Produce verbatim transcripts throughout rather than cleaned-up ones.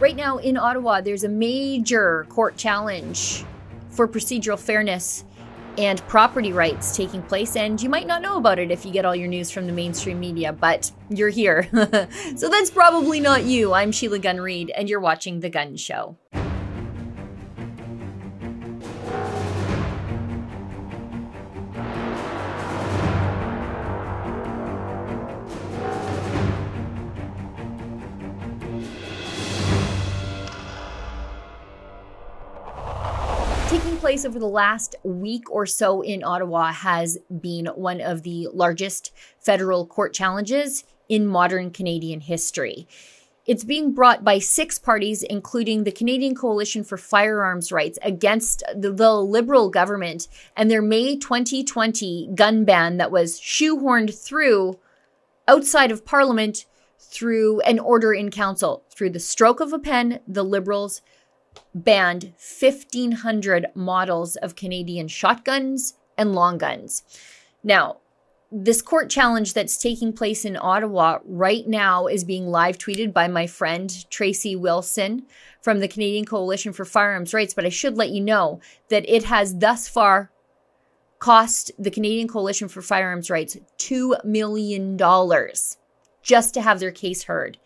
Right now in Ottawa, there's a major court challenge for procedural fairness and property rights taking place, and you might not know about it if you get all your news from the mainstream media, but you're here. So that's probably not you. I'm Sheila Gunn Reid, and you're watching The Gunn Show. Place over the last week or so in Ottawa has been one of the largest federal court challenges in modern Canadian history. It's being brought by six parties, including the Canadian Coalition for Firearms Rights, against the, the Liberal government and their May twenty twenty gun ban that was shoehorned through outside of Parliament through an order in Council. Through the stroke of a pen, the Liberals banned fifteen hundred models of Canadian shotguns and long guns. Now, this court challenge that's taking place in Ottawa right now is being live tweeted by my friend Tracy Wilson from the Canadian Coalition for Firearms Rights, but I should let you know that it has thus far cost the Canadian Coalition for Firearms Rights two million dollars just to have their case heard.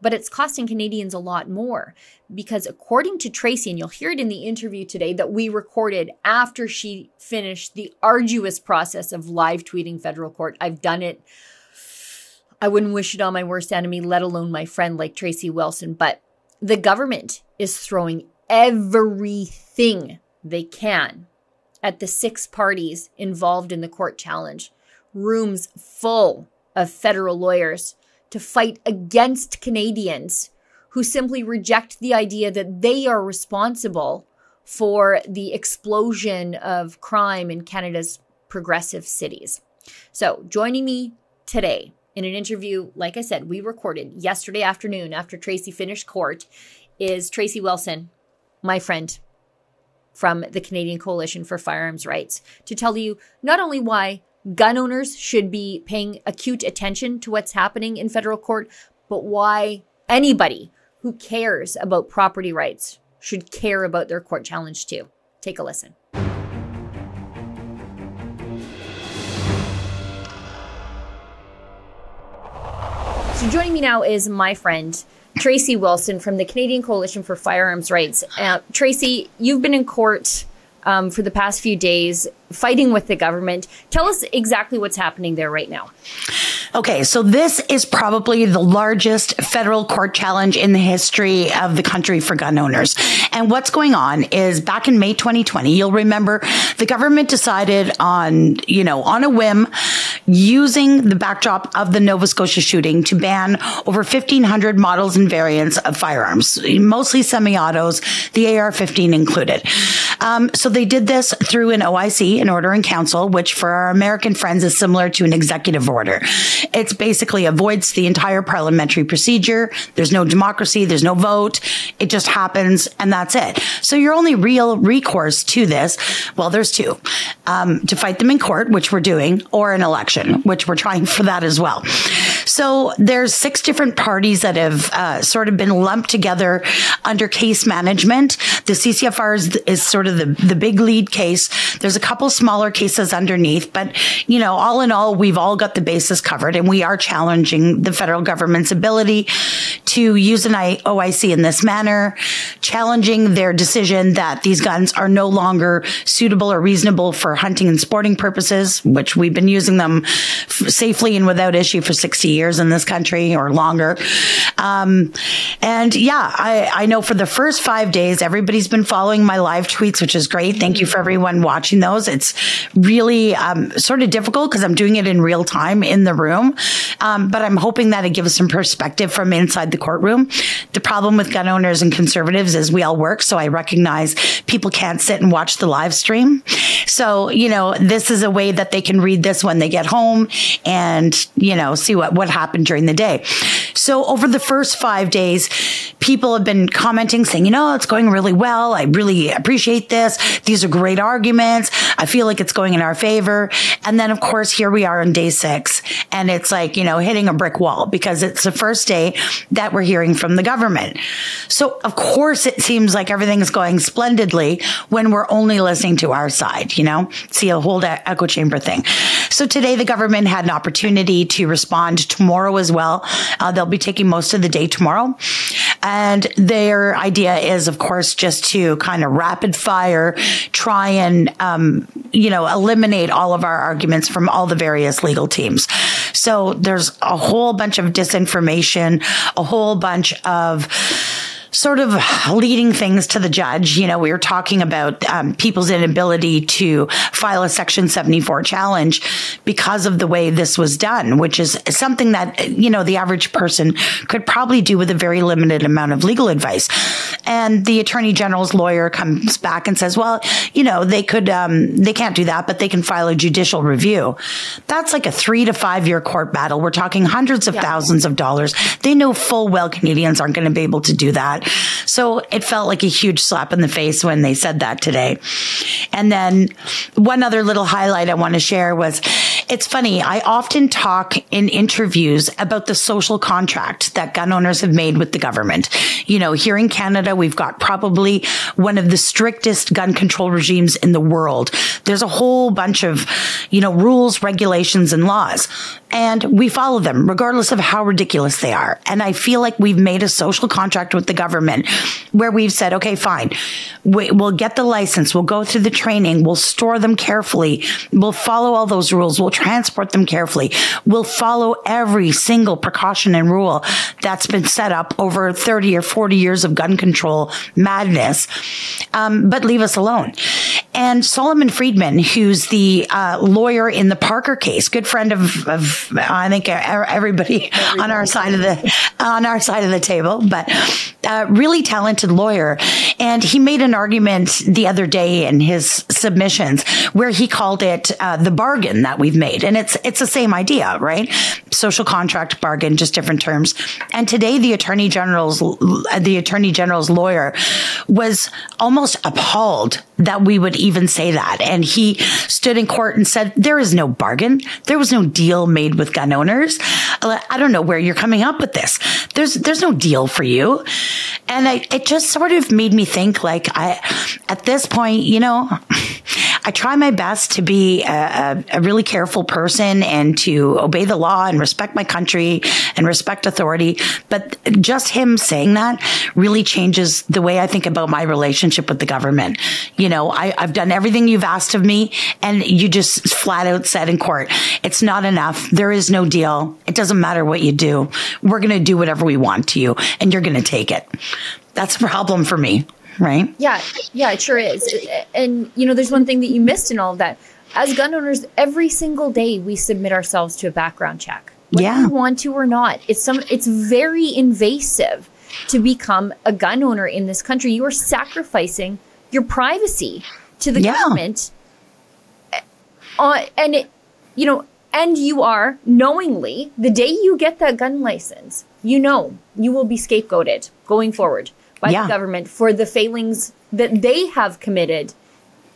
But it's costing Canadians a lot more because, according to Tracy, and you'll hear it in the interview today that we recorded after she finished the arduous process of live tweeting federal court. I've done it. I wouldn't wish it on my worst enemy, let alone my friend like Tracy Wilson. But the government is throwing everything they can at the six parties involved in the court challenge. Rooms full of federal lawyers to fight against Canadians who simply reject the idea that they are responsible for the explosion of crime in Canada's progressive cities. So joining me today in an interview, like I said, we recorded yesterday afternoon after Tracy finished court, is Tracy Wilson, my friend from the Canadian Coalition for Firearms Rights, to tell you not only why gun owners should be paying acute attention to what's happening in federal court, but why anybody who cares about property rights should care about their court challenge too. Take a listen. So joining me now is my friend, Tracy Wilson from the Canadian Coalition for Firearms Rights. Uh, Tracy, you've been in court Um, for the past few days, fighting with the government. Tell us exactly what's happening there right now. Okay, so this is probably the largest federal court challenge in the history of the country for gun owners. And what's going on is back in May twenty twenty, you'll remember the government decided on, you know, on a whim, using the backdrop of the Nova Scotia shooting to ban over fifteen hundred models and variants of firearms, mostly semi-autos, the A R fifteen included. Um, so they did this through an O I C, an order in council, which for our American friends is similar to an executive order. It's basically avoids the entire parliamentary procedure. There's no democracy. There's no vote. It just happens. And that's it. So your only real recourse to this, well, there's two, um, to fight them in court, which we're doing, or an election, which we're trying for that as well. So there's six different parties that have uh, sort of been lumped together under case management. The C C F R is, is sort of the, the big lead case. There's a couple smaller cases underneath, but, you know, all in all, we've all got the basis covered. And we are challenging the federal government's ability to use an O I C in this manner, challenging their decision that these guns are no longer suitable or reasonable for hunting and sporting purposes, which we've been using them f- safely and without issue for sixty years in this country or longer. Um, and yeah, I, I know for the first five days, everybody's been following my live tweets, which is great. Thank you for everyone watching those. It's really um, sort of difficult because I'm doing it in real time in the room. room. Um, but I'm hoping that it gives some perspective from inside the courtroom. The problem with gun owners and conservatives is we all work. So I recognize people can't sit and watch the live stream. So, you know, this is a way that they can read this when they get home and, you know, see what, what that happened during the day. So over the first five days, people have been commenting, saying, you know, it's going really well. I really appreciate this. These are great arguments. I feel like it's going in our favor. And then, of course, here we are on day six. And it's like, you know, hitting a brick wall because it's the first day that we're hearing from the government. So, of course, it seems like everything's going splendidly when we're only listening to our side, you know, see a whole echo chamber thing. So today the government had an opportunity to respond tomorrow as well. Uh, they'll be taking most of the day tomorrow. And their idea is, of course, just to kind of rapid fire, try and, um, you know, eliminate all of our arguments from all the various legal teams. So there's a whole bunch of disinformation, a whole bunch of sort of leading things to the judge. You know, we were talking about um, people's inability to file a Section seventy-four challenge because of the way this was done, which is something that, you know, the average person could probably do with a very limited amount of legal advice. And the Attorney General's lawyer comes back and says, well, you know, they could, um, they can't do that, but they can file a judicial review. That's like a three to five year court battle. We're talking hundreds of yeah. thousands of dollars. They know full well Canadians aren't going to be able to do that. So it felt like a huge slap in the face when they said that today. And then one other little highlight I want to share was, it's funny, I often talk in interviews about the social contract that gun owners have made with the government. You know, here in Canada, we've got probably one of the strictest gun control regimes in the world. There's a whole bunch of, you know, rules, regulations, and laws. And we follow them, regardless of how ridiculous they are. And I feel like we've made a social contract with the government where we've said, okay, fine, we'll get the license, we'll go through the training, we'll store them carefully, we'll follow all those rules, we'll transport them carefully, we'll follow every single precaution and rule that's been set up over thirty or forty years of gun control madness, um, but leave us alone. And Solomon Friedman, who's the uh, lawyer in the Parker case, good friend of, of I think everybody, everybody on our side of the on our side of the table, but a really talented lawyer. And he made an argument the other day in his submissions where he called it uh, the bargain that we've made, and it's it's the same idea, right? Social contract, bargain, just different terms. And today, the Attorney General's the Attorney General's lawyer was almost appalled that we would even say that. And he stood in court and said, there is no bargain. There was no deal made with gun owners. I don't know where you're coming up with this. There's there's no deal for you. And I, it just sort of made me think, like, I at this point, you know, I try my best to be a, a really careful person and to obey the law and respect my country and respect authority. But just him saying that really changes the way I think about my relationship with the government. You know, I, I've done everything you've asked of me, and you just flat out said in court, it's not enough. There is no deal. It doesn't matter what you do. We're going to do whatever we want to you, and you're going to take it. That's a problem for me. Right. Yeah. Yeah, it sure is. And, you know, there's one thing that you missed in all of that. As gun owners, every single day we submit ourselves to a background check. Whether yeah. we want to or not. It's some it's very invasive to become a gun owner in this country. You are sacrificing your privacy to the yeah. government. Uh, and, it, you know, and you are knowingly, the day you get that gun license, you know, you will be scapegoated going forward by yeah. the government for the failings that they have committed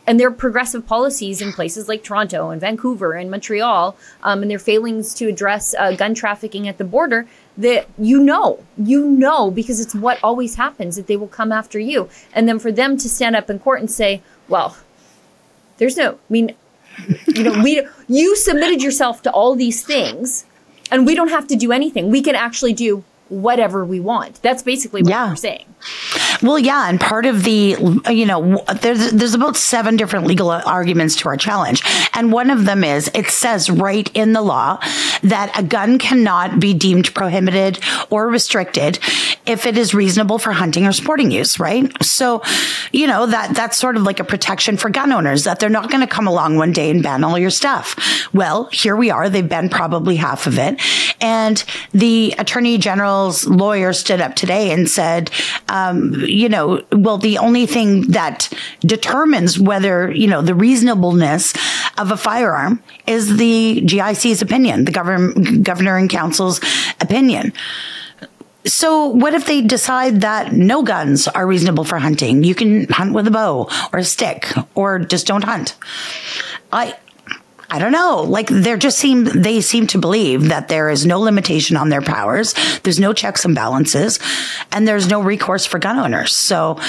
and their progressive policies in places like Toronto and Vancouver and Montreal, um, and their failings to address uh, gun trafficking at the border, that you know, you know, because it's what always happens, that they will come after you. And then for them to stand up in court and say, well, there's no, I mean, you know, we, you submitted yourself to all these things and we don't have to do anything. We can actually do whatever we want. That's basically what yeah. we're saying. Well, yeah. And part of the, you know, there's, there's about seven different legal arguments to our challenge. And one of them is, it says right in the law that a gun cannot be deemed prohibited or restricted if it is reasonable for hunting or sporting use, right? So, you know, that that's sort of like a protection for gun owners, that they're not going to come along one day and ban all your stuff. Well, here we are. They've banned probably half of it. And the Attorney General's lawyer stood up today and said, um, you know, well, the only thing that determines whether, you know, the reasonableness of a firearm is the G I C's opinion, the govern- governor and council's opinion. So what if they decide that no guns are reasonable for hunting? You can hunt with a bow or a stick, or just don't hunt. I I don't know. Like, they just seem they seem to believe that there is no limitation on their powers. There's no checks and balances, and there's no recourse for gun owners. So,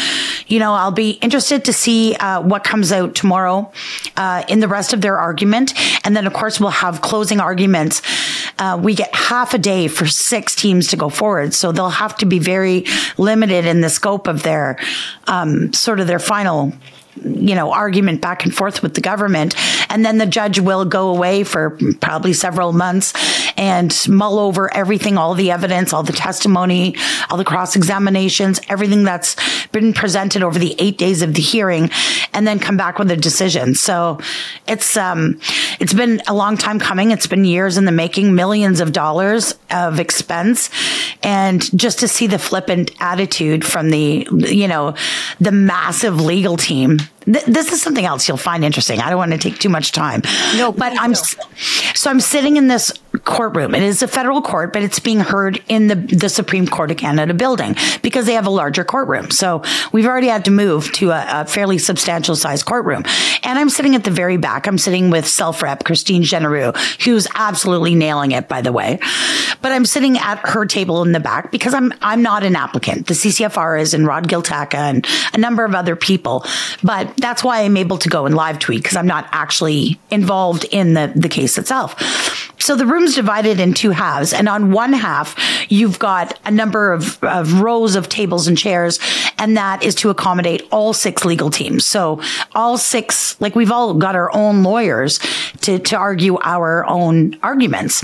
you know, I'll be interested to see uh, what comes out tomorrow uh, in the rest of their argument. And then, of course, we'll have closing arguments. Uh, we get half a day for six teams to go forward. So they'll have to be very limited in the scope of their um, sort of their final you know, argument back and forth with the government. And then the judge will go away for probably several months and mull over everything, all the evidence, all the testimony, all the cross-examinations, everything that's been presented over the eight days of the hearing, and then come back with a decision. So it's, um, it's been a long time coming. It's been years in the making, millions of dollars of expense. And just to see the flippant attitude from the, you know, the massive legal team. This is something else you'll find interesting. I don't want to take too much time. No, but I'm no. so I'm sitting in this courtroom. It is a federal court, but it's being heard in the the Supreme Court of Canada building because they have a larger courtroom. So we've already had to move to a, a fairly substantial sized courtroom. And I'm sitting at the very back. I'm sitting with self-rep Christine Genereux, who's absolutely nailing it, by the way. But I'm sitting at her table in the back because I'm I'm not an applicant. The C C F R is, and Rod Giltaca and a number of other people. But that's why I'm able to go and live tweet, because I'm not actually involved in the, the case itself. So the room's divided in two halves. And on one half, you've got a number of, of rows of tables and chairs. And that is to accommodate all six legal teams. So all six, like we've all got our own lawyers to, to argue our own arguments.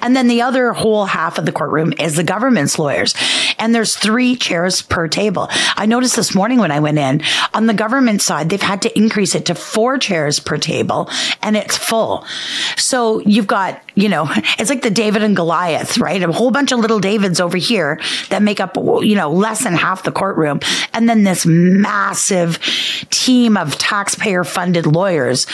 And then the other whole half of the courtroom is the government's lawyers. And there's three chairs per table. I noticed this morning when I went in, on the government side, they've had to increase it to four chairs per table, and it's full. So you've got, you know, it's like the David and Goliath, right? A whole bunch of little Davids over here that make up, you know, less than half the courtroom. And then this massive team of taxpayer funded lawyers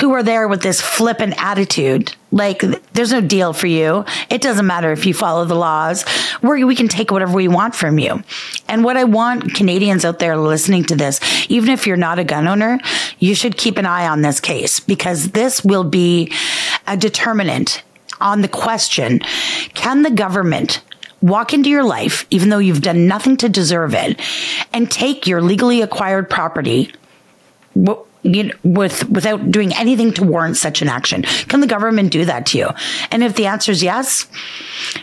who are there with this flippant attitude. Like, there's no deal for you. It doesn't matter if you follow the laws. We're, we can take whatever we want from you. And what I want Canadians out there listening to this, even if you're not a gun owner, you should keep an eye on this case, because this will be a determinant on the question, can the government walk into your life, even though you've done nothing to deserve it, and take your legally acquired property w- you know, with without doing anything to warrant such an action? Can the government do that to you? And if the answer is yes,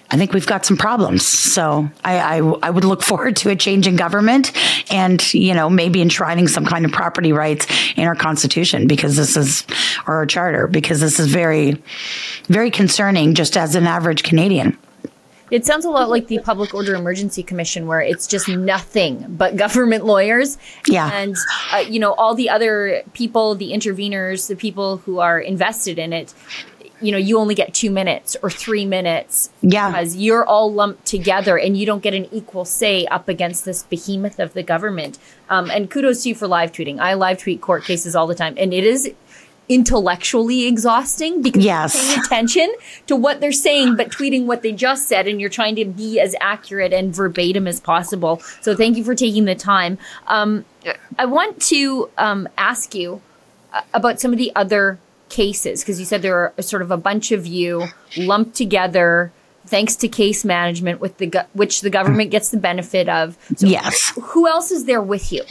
I think we've got some problems. So I, I, I would look forward to a change in government and, you know, maybe enshrining some kind of property rights in our constitution, because this is, or our charter, because this is very, very concerning just as an average Canadian. It sounds a lot like the Public Order Emergency Commission, where it's just nothing but government lawyers. Yeah. And, uh, you know, all the other people, the interveners, the people who are invested in it, you know, you only get two minutes or three minutes. Yeah. Because you're all lumped together and you don't get an equal say up against this behemoth of the government. Um, and kudos to you for live tweeting. I live tweet court cases all the time. And it is intellectually exhausting, because yes. you're paying attention to what they're saying, but tweeting what they just said, and you're trying to be as accurate and verbatim as possible. So thank you for taking the time. Um, I want to um, ask you about some of the other cases, because you said there are sort of a bunch of you lumped together thanks to case management, with the go- which the government gets the benefit of. So yes. Who else is there with you?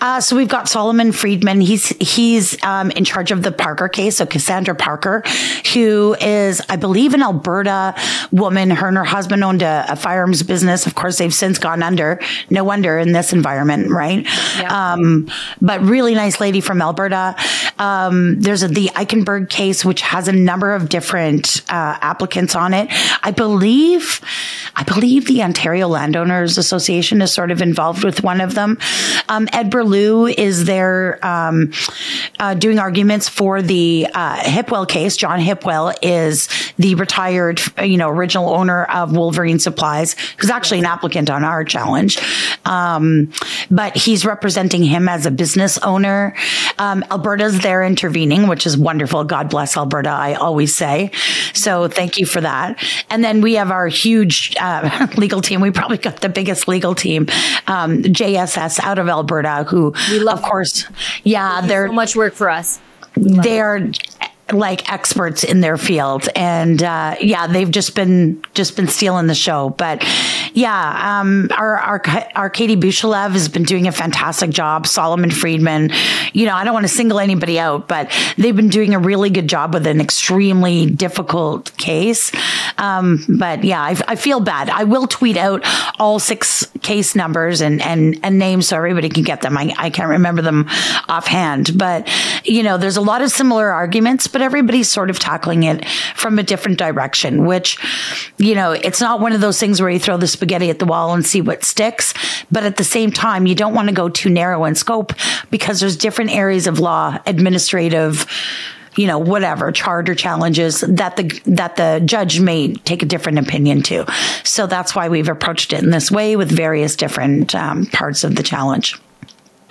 Uh, so we've got Solomon Friedman. He's he's um, in charge of the Parker case. So Cassandra Parker, who is, I believe, an Alberta woman. Her and her husband owned a, a firearms business. Of course, they've since gone under. No wonder in this environment, right? Yeah. Um, but really nice lady from Alberta. Um, there's a, the Eichenberg case, which has a number of different uh, applicants on it. I believe, I believe the Ontario Landowners Association is sort of involved with one of them. Um, Um, Ed Berlue is there um, uh, doing arguments for the uh, Hipwell case. John Hipwell is the retired, you know, original owner of Wolverine Supplies, who's actually an applicant on our challenge. Um, but he's representing him as a business owner. Um, Alberta's there intervening, which is wonderful. God bless Alberta, I always say. So thank you for that. And then we have our huge uh, legal team. We probably got the biggest legal team, um, J S S out of Alberta, who, we love of them. course, yeah, they they're so much work for us. They're like experts in their field, and uh yeah they've just been just been stealing the show. But yeah um our our, our Katie Bushalev has been doing a fantastic job. Solomon Friedman, you know I don't want to single anybody out, but they've been doing a really good job with an extremely difficult case. Um but yeah I, I feel bad. I will tweet out all six case numbers and and and names so everybody can get them. I, I can't remember them offhand, but you know there's a lot of similar arguments, but But everybody's sort of tackling it from a different direction, which, you know, it's not one of those things where you throw the spaghetti at the wall and see what sticks. But at the same time, you don't want to go too narrow in scope, because there's different areas of law, administrative, you know, whatever, charter challenges that the that the judge may take a different opinion to. So that's why we've approached it in this way with various different um, parts of the challenge.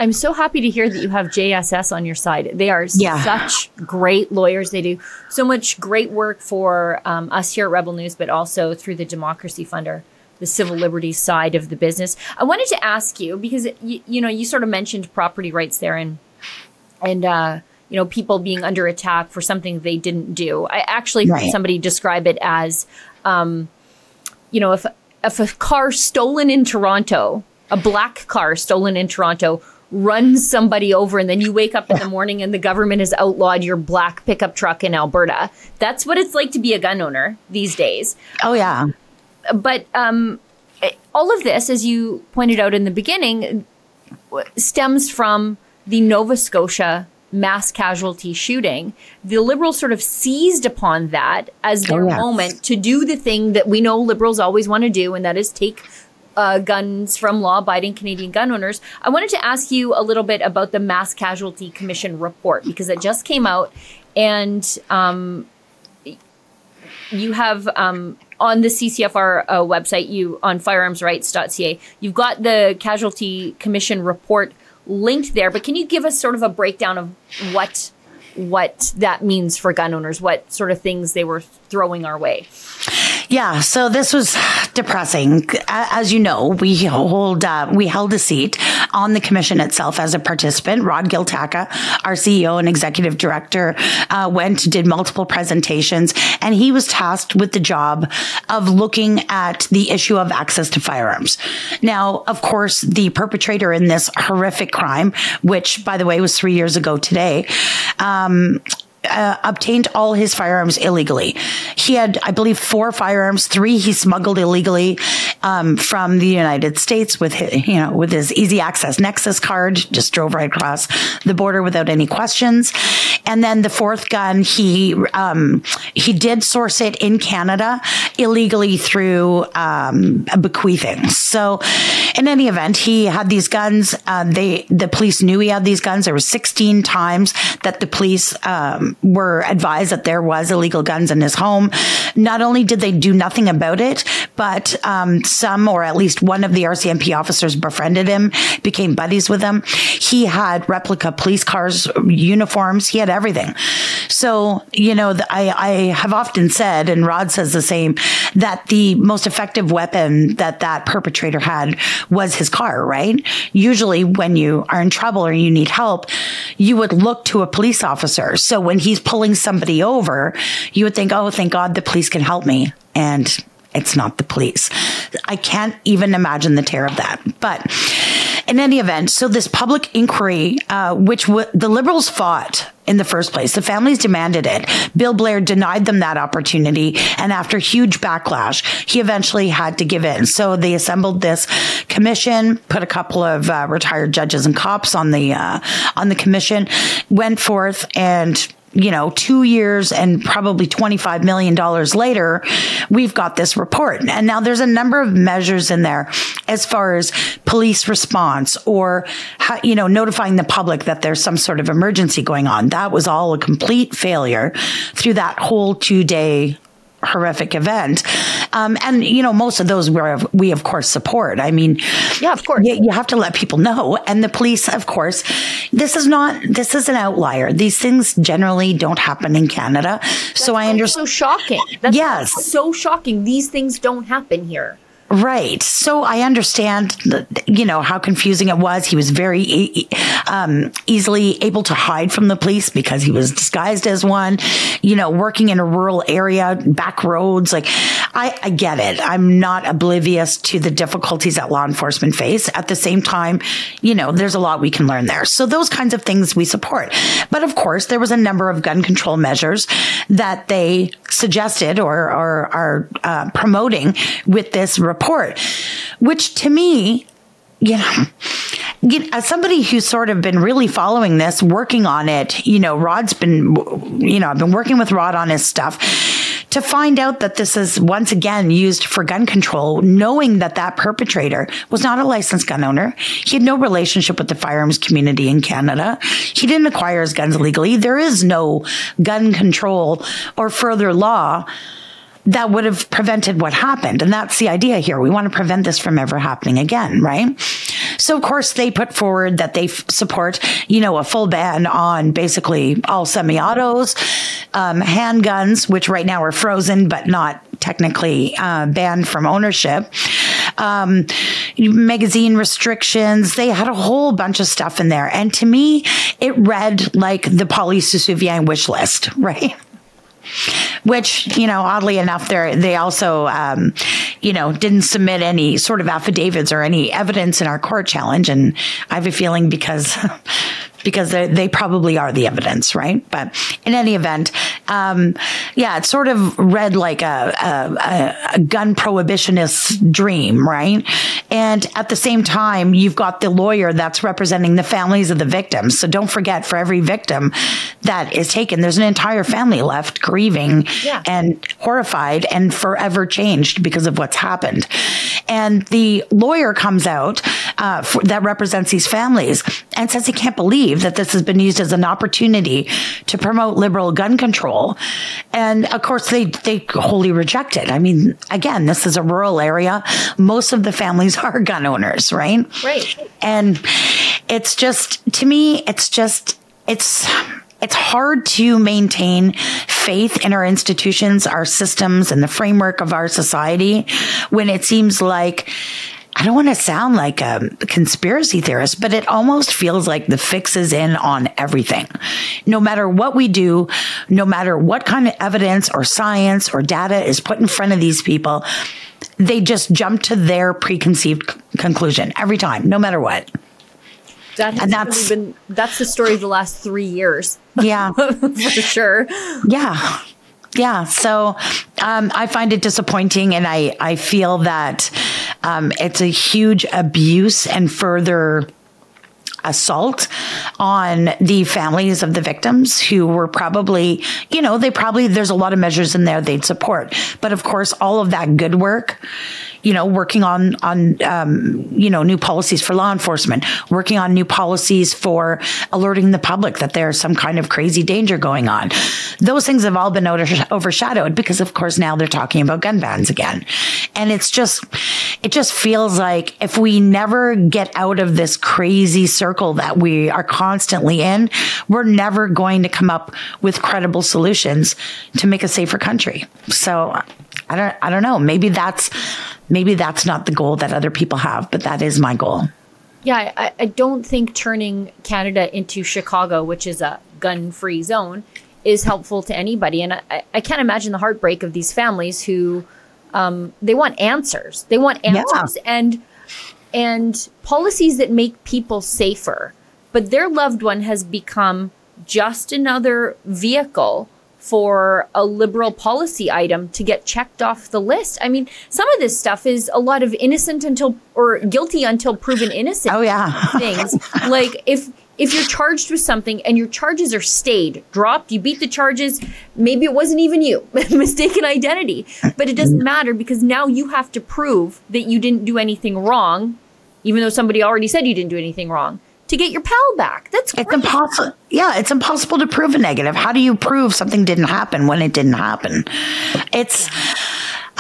I'm so happy to hear that you have J S S on your side. They are yeah. such great lawyers. They do so much great work for um, us here at Rebel News, but also through the Democracy Funder, the civil liberties side of the business. I wanted to ask you, because, you, you know, you sort of mentioned property rights there and, and uh, you know, people being under attack for something they didn't do. I actually right. heard somebody describe it as, um, you know, if, if a car stolen in Toronto, a black car stolen in Toronto, runs somebody over, and then you wake up in the morning and the government has outlawed your black pickup truck in Alberta. That's what it's like to be a gun owner these days. Oh, yeah. But um, all of this, as you pointed out in the beginning, stems from the Nova Scotia mass casualty shooting. The Liberals sort of seized upon that as their oh, yes. moment to do the thing that we know Liberals always want to do, and that is take Uh, guns from law-abiding Canadian gun owners. I wanted to ask you a little bit about the Mass Casualty Commission report, because it just came out, and um, you have um, on the C C F R uh, website, you on firearms rights dot c a, you've got the Casualty Commission report linked there. But can you give us sort of a breakdown of what what that means for gun owners, what sort of things they were throwing our way? Yeah, so this was depressing. As you know, we hold uh, we held a seat on the commission itself as a participant. Rod Giltaca, our C E O and executive director, uh, went, did multiple presentations, and he was tasked with the job of looking at the issue of access to firearms. Now, of course, the perpetrator in this horrific crime, which, by the way, was three years ago today, um, Uh, obtained all his firearms illegally. He had, I believe, four firearms. Three he smuggled illegally um, from the United States with his, you know, with his easy access Nexus card. Just drove right across the border without any questions. And then the fourth gun, he um, he did source it in Canada illegally through um, bequeathing. So, in any event, he had these guns. Uh, they the police knew he had these guns. There were sixteen times that the police Um, were advised that there was illegal guns in his home. Not only did they do nothing about it, but um, some, or at least one of the R C M P officers befriended him, became buddies with him. He had replica police cars, uniforms. He had everything. So, you know, the, I, I have often said, and Rod says the same, that the most effective weapon that that perpetrator had was his car, right? Usually when you are in trouble or you need help, you would look to a police officer. So when he's pulling somebody over, you would think, oh, thank God the police can help me. And it's not the police. I can't even imagine the terror of that. But in any event, so this public inquiry, uh, which w- the Liberals fought in the first place, the families demanded it. Bill Blair denied them that opportunity. And after huge backlash, he eventually had to give in. So they assembled this commission, put a couple of uh, retired judges and cops on the uh, on the commission, went forth and you know, two years and probably twenty-five million dollars later, we've got this report. And now there's a number of measures in there as far as police response or, how, you know, notifying the public that there's some sort of emergency going on. That was all a complete failure through that whole two-day horrific event. Um, and, you know, most of those were, we, of course, support. I mean, yeah, of course, you, you have to let people know. And the police, of course, this is not, this is an outlier. These things generally don't happen in Canada. That's so I understand. That's so shocking. That's yes. so shocking. These things don't happen here. Right. So I understand, the, you know, how confusing it was. He was very e- um, easily able to hide from the police because he was disguised as one, you know, working in a rural area, back roads. Like, I, I get it. I'm not oblivious to the difficulties that law enforcement face. At the same time, you know, there's a lot we can learn there. So those kinds of things we support. But of course, there was a number of gun control measures that they suggested or are uh, promoting with this report. Report, which to me, you know, as somebody who's sort of been really following this, working on it, you know, Rod's been, you know, I've been working with Rod on his stuff to find out that this is once again used for gun control, knowing that that perpetrator was not a licensed gun owner. He had no relationship with the firearms community in Canada. He didn't acquire his guns legally. There is no gun control or further law that would have prevented what happened. And that's the idea here. We want to prevent this from ever happening again, right? So, of course, they put forward that they f- support, you know, a full ban on basically all semi-autos, um, handguns, which right now are frozen, but not technically uh, banned from ownership. Um, magazine restrictions. They had a whole bunch of stuff in there. And to me, it read like the Paulie Susouvier wish list, right? Which, you know, oddly enough, they they also, um, you know, didn't submit any sort of affidavits or any evidence in our court challenge. And I have a feeling because because they, they probably are the evidence. Right. But in any event, um, yeah, it sort of read like a, a, a gun prohibitionist's dream. Right. And at the same time, you've got the lawyer that's representing the families of the victims. So don't forget, for every victim that is taken, there's an entire family left grieving yeah. and horrified and forever changed because of what's happened. And the lawyer comes out uh, for, that represents these families and says he can't believe that this has been used as an opportunity to promote liberal gun control. And of course, they, they wholly reject it. I mean, again, this is a rural area. Most of the families are gun owners, right? Right. And it's just, to me, it's just, it's... It's hard to maintain faith in our institutions, our systems, and the framework of our society when it seems like, I don't want to sound like a conspiracy theorist, but it almost feels like the fix is in on everything. No matter what we do, no matter what kind of evidence or science or data is put in front of these people, they just jump to their preconceived c- conclusion every time, no matter what. That has and that's, really been, that's the story of the last three years. Yeah. For sure. Yeah. Yeah. So um, I find it disappointing, and I, I feel that um, it's a huge abuse and further assault on the families of the victims who were probably, you know, they probably, there's a lot of measures in there they'd support. But of course, all of that good work, you know, working on, on um, you know, new policies for law enforcement, working on new policies for alerting the public that there's some kind of crazy danger going on. Those things have all been overshadowed because, of course, now they're talking about gun bans again. And it's just, it just feels like if we never get out of this crazy circle that we are constantly in, we're never going to come up with credible solutions to make a safer country. So I don't, I don't know. Maybe that's, maybe that's not the goal that other people have, but that is my goal. Yeah. I, I don't think turning Canada into Chicago, which is a gun-free zone, is helpful to anybody. And I, I can't imagine the heartbreak of these families who, um, they want answers. They want answers yeah. and, and policies that make people safer, but their loved one has become just another vehicle for a liberal policy item to get checked off the list. I mean, some of this stuff is a lot of innocent until or guilty until proven innocent. Oh, yeah. Things like if if you're charged with something and your charges are stayed, dropped, you beat the charges, maybe it wasn't even you, mistaken identity, but it doesn't matter because now you have to prove that you didn't do anything wrong, even though somebody already said you didn't do anything wrong, to get your pal back. That's great. It's impossible. Yeah, it's impossible to prove a negative. How do you prove something didn't happen when it didn't happen? It's...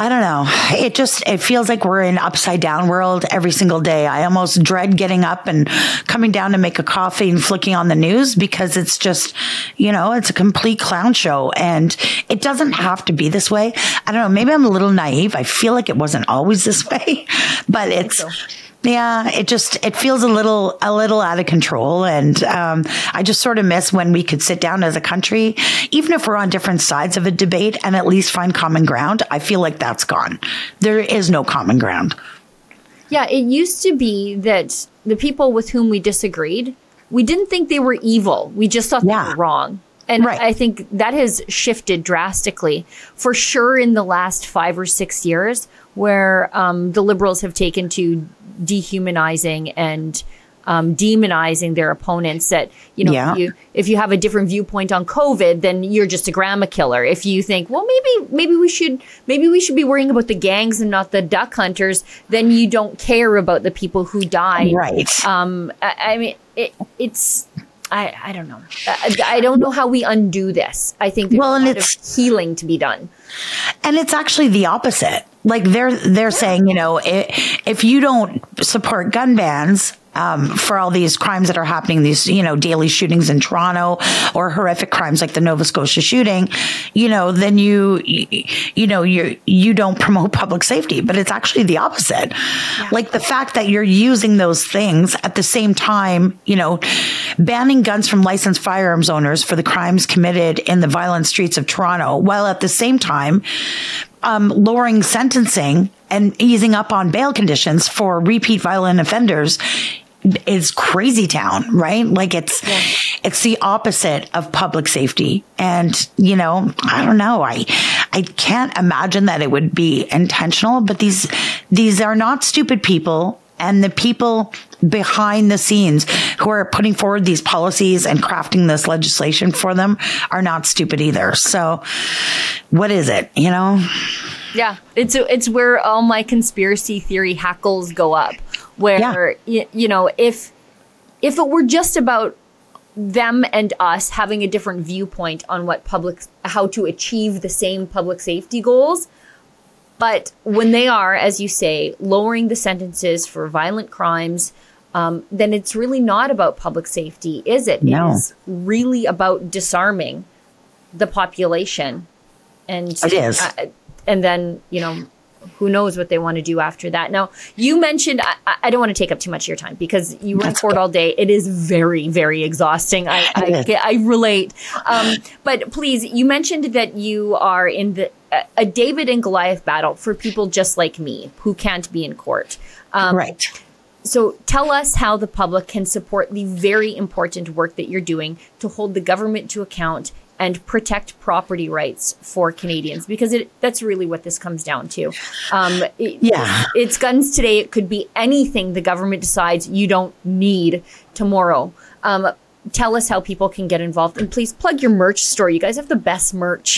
I don't know. It just, it feels like we're in upside down world every single day. I almost dread getting up and coming down to make a coffee and flicking on the news because it's just, you know, it's a complete clown show and it doesn't have to be this way. I don't know. Maybe I'm a little naive. I feel like it wasn't always this way, but it's, yeah, it just, it feels a little, a little out of control. And um, I just sort of miss when we could sit down as a country, even if we're on different sides of a debate and at least find common ground. I feel like that's gone. There is no common ground. Yeah, it used to be that the people with whom we disagreed, we didn't think they were evil. We just thought yeah. they were wrong. And right. I think that has shifted drastically, for sure, in the last five or six years, where um, the Liberals have taken to dehumanizing and um, demonizing their opponents. That, you know, yeah. if, you, if you have a different viewpoint on COVID, then you're just a grandma killer. If you think, well, maybe maybe we should maybe we should be worrying about the gangs and not the duck hunters, then you don't care about the people who died. Right. Um. I, I mean, it, it's. I, I don't know. I, I don't know how we undo this. I think there's well, and a lot it's, of healing to be done. And it's actually the opposite. Like they're they're saying, you know, it, if you don't support gun bans um, for all these crimes that are happening, these, you know, daily shootings in Toronto or horrific crimes like the Nova Scotia shooting, you know, then you, you know, you you don't promote public safety. But it's actually the opposite. Yeah. Like the fact that you're using those things at the same time, you know, banning guns from licensed firearms owners for the crimes committed in the violent streets of Toronto, while at the same time, Um, lowering sentencing and easing up on bail conditions for repeat violent offenders is crazy town, right? Like it's yeah. it's the opposite of public safety. And, you know, I don't know. I I can't imagine that it would be intentional, but these these are not stupid people. And the people behind the scenes who are putting forward these policies and crafting this legislation for them are not stupid either. So what is it, you know? Yeah, it's it's where all my conspiracy theory hackles go up, where, yeah. you, you know, if if it were just about them and us having a different viewpoint on what public how to achieve the same public safety goals. But when they are, as you say, lowering the sentences for violent crimes, um, then it's really not about public safety, is it? No. It's really about disarming the population. And it is. Uh, and then, you know, who knows what they want to do after that. Now, you mentioned, I, I don't want to take up too much of your time because you were in court all day. It is very, very exhausting. I I, I relate. Um, but please, you mentioned that you are in the a David and Goliath battle for people just like me who can't be in court. Um, right. So tell us how the public can support the very important work that you're doing to hold the government to account and protect property rights for Canadians, because it, that's really what this comes down to. Um, it, yeah. It's guns today. It could be anything the government decides you don't need tomorrow. Um, Tell us how people can get involved, and please plug your merch store. You guys have the best merch.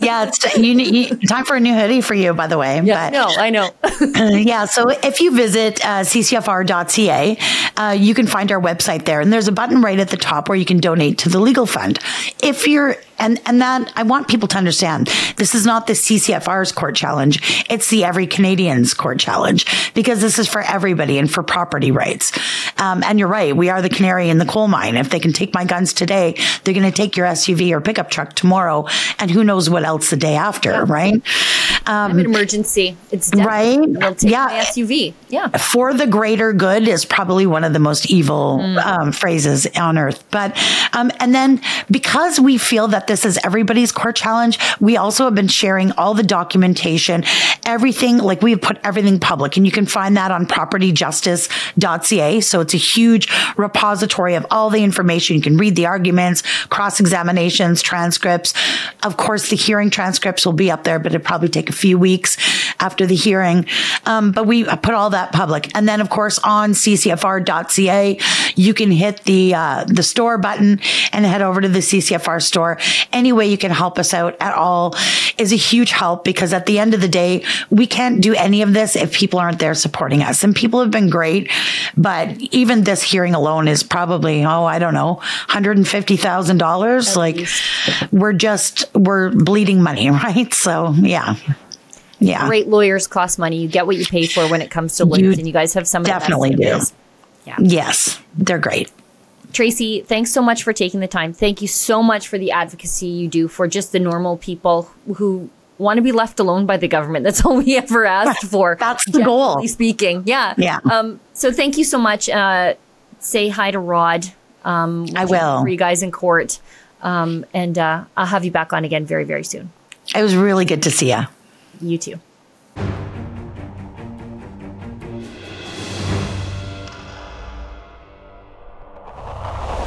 yeah, it's t- you, you, time for a new hoodie for you, by the way. Yeah, but, no, I know. yeah, so if you visit uh, c c f r dot c a, uh, you can find our website there, and there's a button right at the top where you can donate to the legal fund. If you're And and that I want people to understand, this is not the C C F R's court challenge. It's the Every Canadian's court challenge, because this is for everybody and for property rights. Um, and you're right. We are the canary in the coal mine. If they can take my guns today, they're going to take your S U V or pickup truck tomorrow. And who knows what else the day after. Yeah. Right. Um, an emergency. It's right. They'll take yeah. my S U V. Yeah. For the greater good is probably one of the most evil mm. um, phrases on earth. But um, and then because we feel that this is everybody's court challenge, we also have been sharing all the documentation, everything, like we've put everything public, and you can find that on property justice dot c a. So it's a huge repository of all the information. You can read the arguments, cross examinations, transcripts. Of course, the hearing transcripts will be up there, but it'll probably take a few weeks after the hearing. Um, but we put all that public. And then, of course, on C C F R dot C A, you can hit the uh, the store button and head over to the C C F R store. Any way you can help us out at all is a huge help, because at the end of the day, we can't do any of this if people aren't there supporting us. And people have been great, but even this hearing alone is probably, oh, I don't know, one hundred fifty thousand dollars. Like, least. we're just, we're bleeding money, right? So, yeah. Yeah. Great lawyers cost money. You get what you pay for when it comes to lawyers, you and you guys have some of the best. Definitely do. Yeah. Yes, they're great. Tracy, thanks so much for taking the time. Thank you so much for the advocacy you do for just the normal people who want to be left alone by the government. That's all we ever asked for. That's the goal. Speaking. Yeah. Yeah. Um, so thank you so much. Uh, say hi to Rod. Um, I will. For you guys in court. Um, and uh, I'll have you back on again very, very soon. It was really good to see you. You too.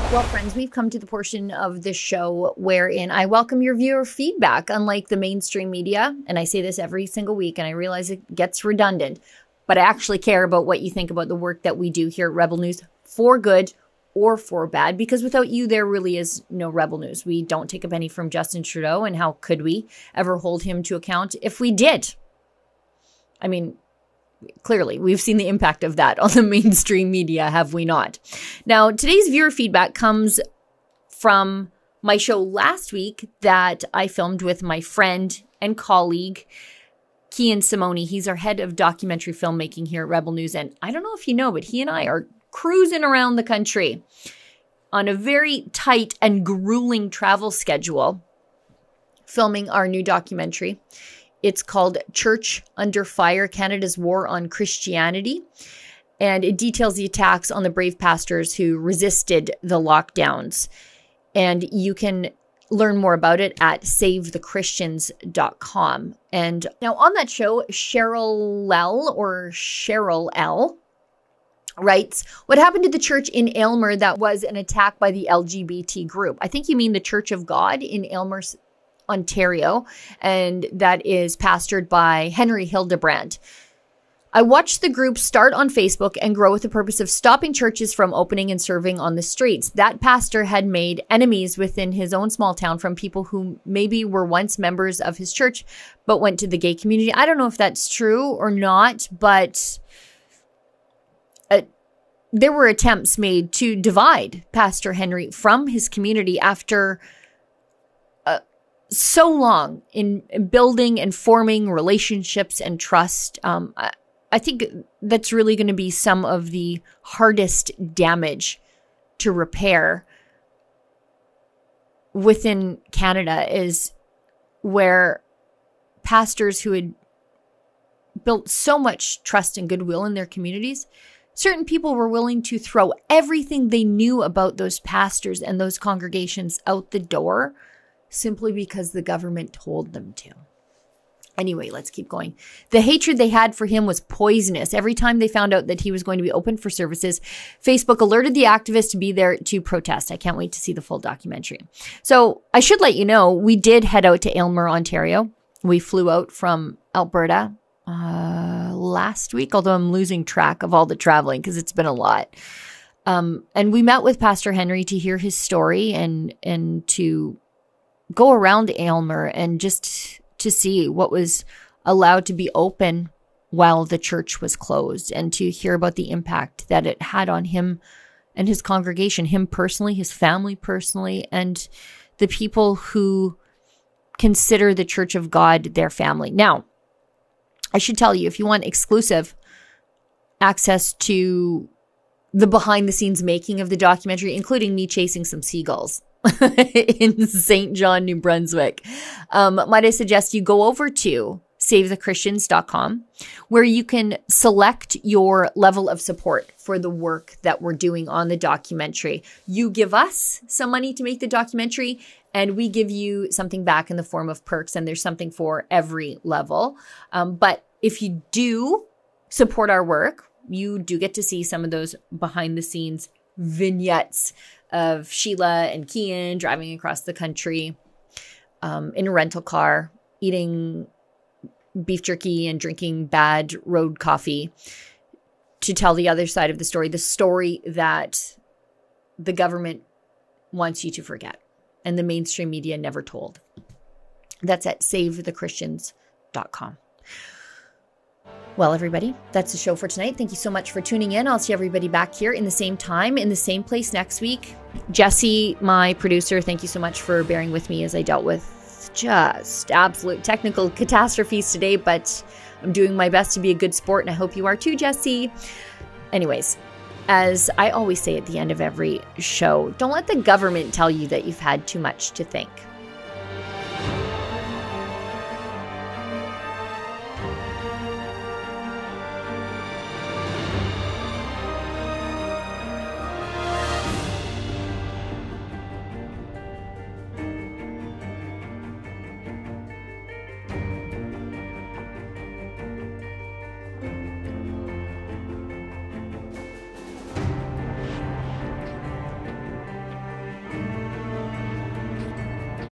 Well, friends, we've come to the portion of the show wherein I welcome your viewer feedback. Unlike the mainstream media, and I say this every single week, and I realize it gets redundant, but I actually care about what you think about the work that we do here at Rebel News, for good or for bad, because without you, there really is no Rebel News. We don't take a penny from Justin Trudeau, and how could we ever hold him to account if we did? I mean, clearly, we've seen the impact of that on the mainstream media, have we not? Now, today's viewer feedback comes from my show last week that I filmed with my friend and colleague, Keean Simone. He's our head of documentary filmmaking here at Rebel News. And I don't know if you know, but he and I are cruising around the country on a very tight and grueling travel schedule, filming our new documentary. It's called Church Under Fire, Canada's War on Christianity. And it details the attacks on the brave pastors who resisted the lockdowns. And you can learn more about it at save the christians dot com. And now on that show, Cheryl L. or Cheryl L. writes, what happened to the church in Aylmer that was an attack by the L G B T group? I think you mean the Church of God in Aylmer, Ontario, and that is pastored by Henry Hildebrandt. I watched the group start on Facebook and grow with the purpose of stopping churches from opening and serving on the streets. That pastor had made enemies within his own small town from people who maybe were once members of his church, but went to the gay community. I don't know if that's true or not, but uh, there were attempts made to divide Pastor Henry from his community after so long in building and forming relationships and trust. Um, I, I think that's really going to be some of the hardest damage to repair within Canada, is where pastors who had built so much trust and goodwill in their communities, certain people were willing to throw everything they knew about those pastors and those congregations out the door, simply because the government told them to. Anyway, let's keep going. The hatred they had for him was poisonous. Every time they found out that he was going to be open for services, Facebook alerted the activists to be there to protest. I can't wait to see the full documentary. So I should let you know, we did head out to Aylmer, Ontario. We flew out from Alberta uh, last week, although I'm losing track of all the traveling because it's been a lot. Um, and we met with Pastor Henry to hear his story and and to go around Aylmer and just to see what was allowed to be open while the church was closed, and to hear about the impact that it had on him and his congregation, him personally, his family personally, and the people who consider the Church of God their family. Now, I should tell you, if you want exclusive access to the behind-the-scenes making of the documentary, including me chasing some seagulls in Saint John, New Brunswick, Um, might I suggest you go over to save the christians dot com, where you can select your level of support for the work that we're doing on the documentary. You give us some money to make the documentary, and we give you something back in the form of perks, and there's something for every level. Um, but if you do support our work, you do get to see some of those behind-the-scenes vignettes of Sheila and Keean driving across the country um, in a rental car, eating beef jerky and drinking bad road coffee to tell the other side of the story, the story that the government wants you to forget and the mainstream media never told. That's at save the christians dot com. Well, everybody, that's the show for tonight. Thank you so much for tuning in. I'll see everybody back here in the same time, in the same place next week. Jesse, my producer, thank you so much for bearing with me as I dealt with just absolute technical catastrophes today, but I'm doing my best to be a good sport, and I hope you are too, Jesse. Anyways, as I always say at the end of every show, don't let the government tell you that you've had too much to think.